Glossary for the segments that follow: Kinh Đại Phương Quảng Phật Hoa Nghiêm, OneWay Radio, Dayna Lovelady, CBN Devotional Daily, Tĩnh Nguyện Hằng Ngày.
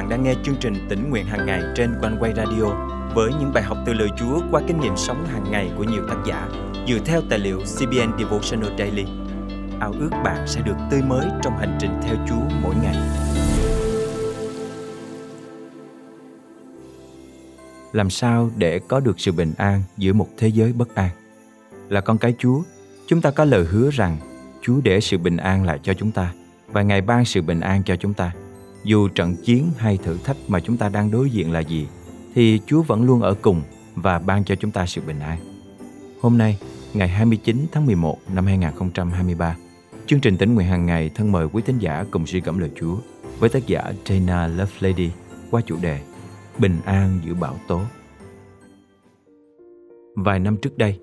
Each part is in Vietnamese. bạn đang nghe chương trình Tĩnh Nguyện Hằng Ngày trên OneWay Radio với những bài học từ lời Chúa qua kinh nghiệm sống hàng ngày của nhiều tác giả dựa theo tài liệu CBN Devotional Daily. Ao ước bạn sẽ được tươi mới trong hành trình theo Chúa mỗi ngày. Làm sao để có được sự bình an giữa một thế giới bất an? Là con cái Chúa, chúng ta có lời hứa rằng Chúa để sự bình an lại cho chúng ta và Ngài ban sự bình an cho chúng ta. Dù trận chiến hay thử thách mà chúng ta đang đối diện là gì, thì Chúa vẫn luôn ở cùng và ban cho chúng ta sự bình an. Hôm nay, ngày 29 tháng 11 năm 2023, chương trình Tĩnh Nguyện Hằng Ngày thân mời quý thính giả cùng suy gẫm lời Chúa với tác giả Dayna Lovelady qua chủ đề Bình an giữa bão tố. Vài năm trước đây,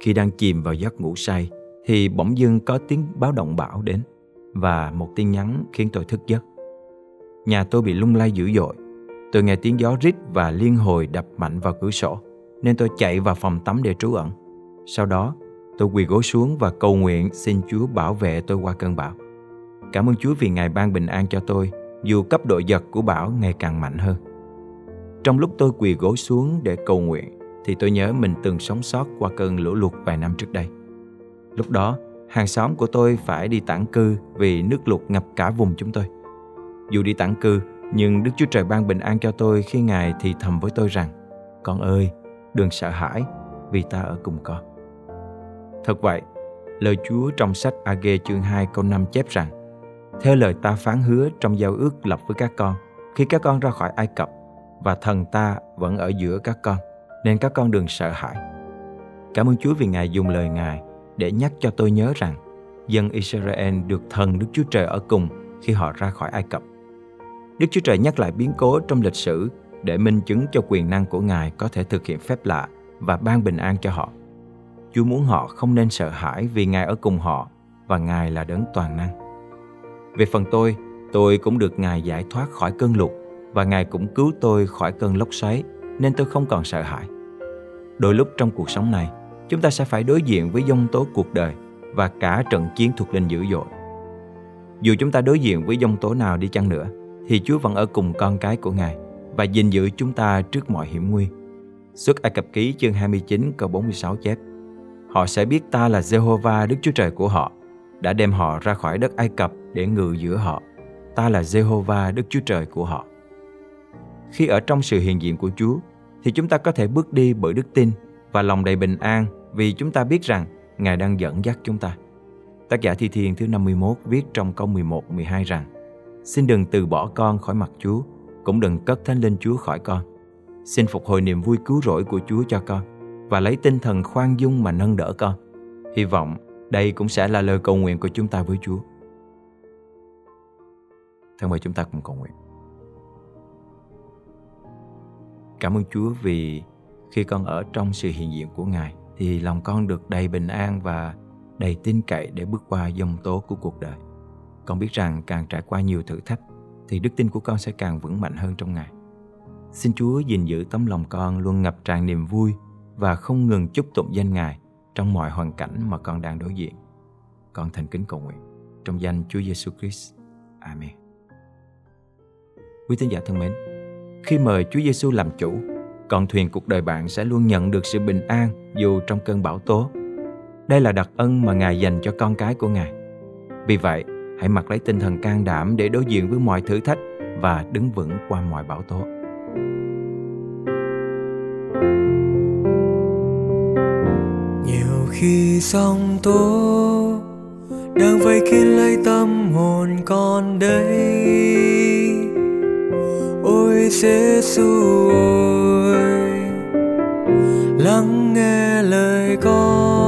khi đang chìm vào giấc ngủ say, thì bỗng dưng có tiếng báo động bão đến và một tin nhắn khiến tôi thức giấc. Nhà tôi bị lung lay dữ dội. Tôi nghe tiếng gió rít và liên hồi đập mạnh vào cửa sổ, nên tôi chạy vào phòng tắm để trú ẩn. Sau đó, tôi quỳ gối xuống và cầu nguyện xin Chúa bảo vệ tôi qua cơn bão. Cảm ơn Chúa vì Ngài ban bình an cho tôi, dù cấp độ giật của bão ngày càng mạnh hơn. Trong lúc tôi quỳ gối xuống để cầu nguyện, thì tôi nhớ mình từng sống sót qua cơn lũ lụt vài năm trước đây. Lúc đó, hàng xóm của tôi phải đi tản cư vì nước lụt ngập cả vùng chúng tôi. Dù đi tản cư, nhưng Đức Chúa Trời ban bình an cho tôi khi Ngài thì thầm với tôi rằng: "Con ơi, đừng sợ hãi, vì ta ở cùng con." Thật vậy, lời Chúa trong sách Age chương 2 câu 5 chép rằng: "Theo lời ta phán hứa trong giao ước lập với các con, khi các con ra khỏi Ai Cập, và thần ta vẫn ở giữa các con, nên các con đừng sợ hãi." Cảm ơn Chúa vì Ngài dùng lời Ngài để nhắc cho tôi nhớ rằng dân Israel được thần Đức Chúa Trời ở cùng khi họ ra khỏi Ai Cập. Đức Chúa Trời nhắc lại biến cố trong lịch sử để minh chứng cho quyền năng của Ngài có thể thực hiện phép lạ và ban bình an cho họ. Chúa muốn họ không nên sợ hãi vì Ngài ở cùng họ và Ngài là đấng toàn năng. Về phần tôi cũng được Ngài giải thoát khỏi cơn lụt và Ngài cũng cứu tôi khỏi cơn lốc xoáy, nên tôi không còn sợ hãi. Đôi lúc trong cuộc sống này, chúng ta sẽ phải đối diện với giông tố cuộc đời và cả trận chiến thuộc linh dữ dội. Dù chúng ta đối diện với giông tố nào đi chăng nữa, thì Chúa vẫn ở cùng con cái của Ngài và gìn giữ chúng ta trước mọi hiểm nguy. Xuất Ai Cập ký chương 29 câu 46 chép: "Họ sẽ biết ta là Jehovah Đức Chúa Trời của họ, đã đem họ ra khỏi đất Ai Cập để ngự giữa họ. Ta là Jehovah Đức Chúa Trời của họ." Khi ở trong sự hiện diện của Chúa, thì chúng ta có thể bước đi bởi đức tin và lòng đầy bình an vì chúng ta biết rằng Ngài đang dẫn dắt chúng ta. Tác giả Thi Thiên thứ 51 viết trong câu 11-12 rằng: "Xin đừng từ bỏ con khỏi mặt Chúa, cũng đừng cất Thánh Linh Chúa khỏi con. Xin phục hồi niềm vui cứu rỗi của Chúa cho con và lấy tinh thần khoan dung mà nâng đỡ con." Hy vọng đây cũng sẽ là lời cầu nguyện của chúng ta với Chúa. Thân mời chúng ta cùng cầu nguyện. Cảm ơn Chúa vì khi con ở trong sự hiện diện của Ngài thì lòng con được đầy bình an và đầy tin cậy để bước qua giông tố của cuộc đời. Con biết rằng càng trải qua nhiều thử thách thì đức tin của con sẽ càng vững mạnh hơn trong Ngài. Xin Chúa gìn giữ tấm lòng con luôn ngập tràn niềm vui và không ngừng chúc tụng danh Ngài trong mọi hoàn cảnh mà con đang đối diện. Con thành kính cầu nguyện trong danh Chúa Giêsu Christ. Amen. Quý thính giả thân mến, khi mời Chúa Giêsu làm chủ, con thuyền cuộc đời bạn sẽ luôn nhận được sự bình an dù trong cơn bão tố. Đây là đặc ân mà Ngài dành cho con cái của Ngài. Vì vậy, hãy mặc lấy tinh thần can đảm để đối diện với mọi thử thách và đứng vững qua mọi bão tố. Nhiều khi sóng tố đang vây kín lấy tâm hồn con đây. Ôi Giêsu ơi, lắng nghe lời con.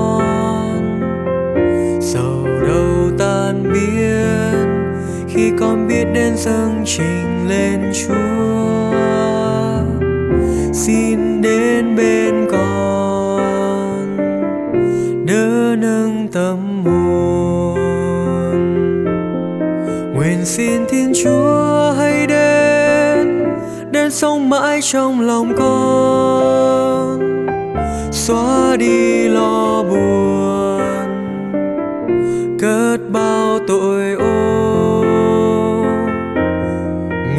Sầu đâu tan biến khi con biết đến dâng trình lên Chúa. Xin đến bên con, đỡ nâng tâm hồn. Nguyện xin Thiên Chúa hãy đến sống mãi trong lòng con, xóa đi lo buồn, cất bao tội ô.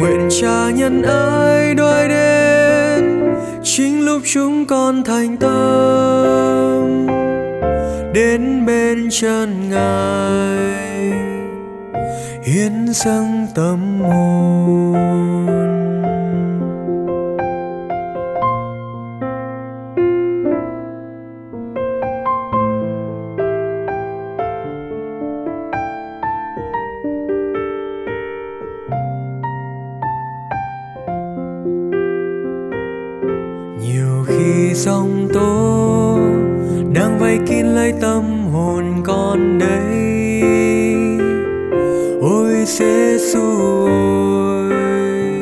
Nguyện Cha nhân ái đôi đến chính lúc chúng con thành tâm đến bên chân Ngài, hiến dâng tâm hồn. Dòng tố đang vây kín lấy tâm hồn con đây. Ôi Giê-xu ơi,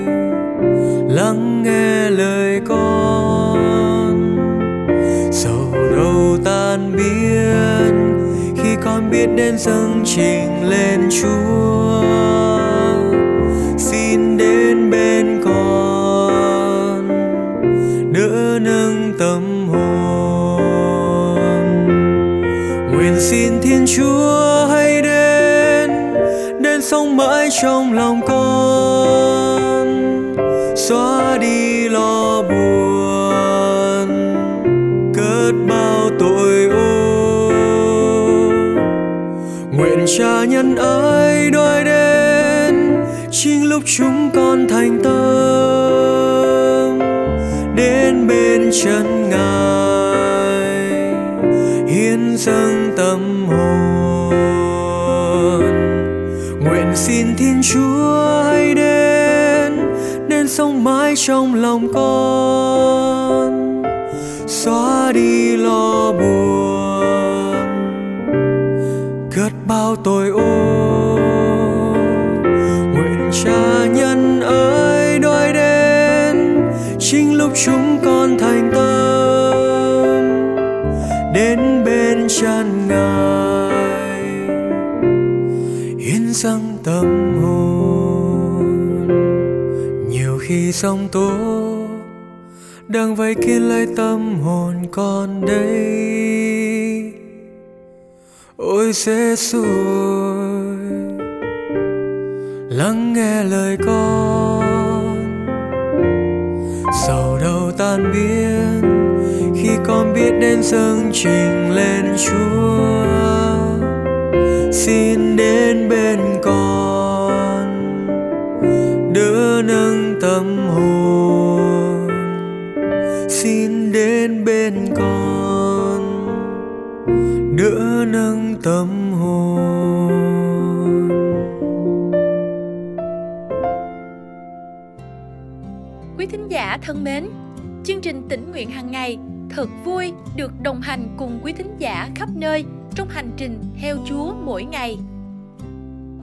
lắng nghe lời con. Sầu đâu tan biến khi con biết đến dâng trình lên Chúa. Xin đến bên con đỡ nâng tâm hồn. Nguyện xin Thiên Chúa hãy đến, đến sống mãi trong lòng con, xóa đi lo buồn, cất bao tội ô. Nguyện Cha nhân ái đôi đến chính lúc chúng con thành tâm đến bên chân Ngài, hiến dâng tâm hồn. Nguyện xin Thiên Chúa hãy đến, đến sống mãi trong lòng con, xóa đi lo buồn, cất bao tội ô. Nguyện Cha nhân ái đôi đến chính lúc chúng con thành tâm đến bên chân Ngài, hiến dâng tâm hồn. Nhiều khi sóng tố đang vây kín lấy tâm hồn con đây. Ôi Giê-xu ơi, lắng nghe lời con. Sầu đâu tan biến khi con biết đến dâng trình lên Chúa. Xin đến bên con đỡ nâng tâm hồn. Xin đến bên con đỡ nâng tâm hồn. Quý thính giả thân mến, chương trình Tĩnh Nguyện Hằng Ngày thật vui được đồng hành cùng quý thính giả khắp nơi trong hành trình theo Chúa mỗi ngày.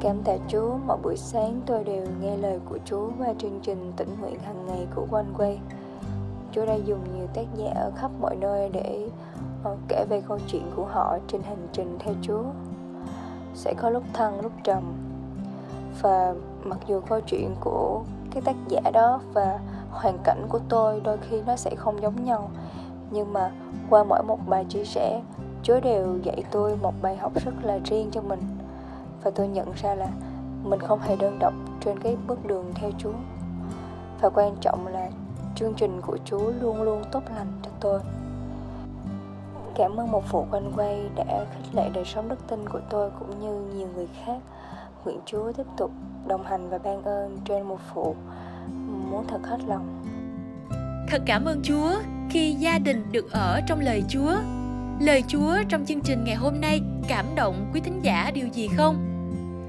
Cảm tạ Chúa, mỗi buổi sáng tôi đều nghe lời của Chúa qua chương trình Tĩnh Nguyện Hằng Ngày của OneWay. Chúa đã dùng nhiều tác giả ở khắp mọi nơi để kể về câu chuyện của họ trên hành trình theo Chúa. Sẽ có lúc thăng, lúc trầm. Và mặc dù câu chuyện của cái tác giả đó và hoàn cảnh của tôi đôi khi nó sẽ không giống nhau, nhưng mà qua mỗi một bài chia sẻ, Chúa đều dạy tôi một bài học rất là riêng cho mình. Và tôi nhận ra là mình không hề đơn độc trên cái bước đường theo Chúa. Và quan trọng là chương trình của Chúa luôn luôn tốt lành cho tôi. Cảm ơn một phụ quanh quay đã khích lệ đời sống đức tin của tôi cũng như nhiều người khác. Nguyện Chúa tiếp tục đồng hành và ban ơn trên một phụ muốn thật hết lòng. Thật cảm ơn Chúa khi gia đình được ở trong lời Chúa. Lời Chúa trong chương trình ngày hôm nay cảm động quý thính giả điều gì không?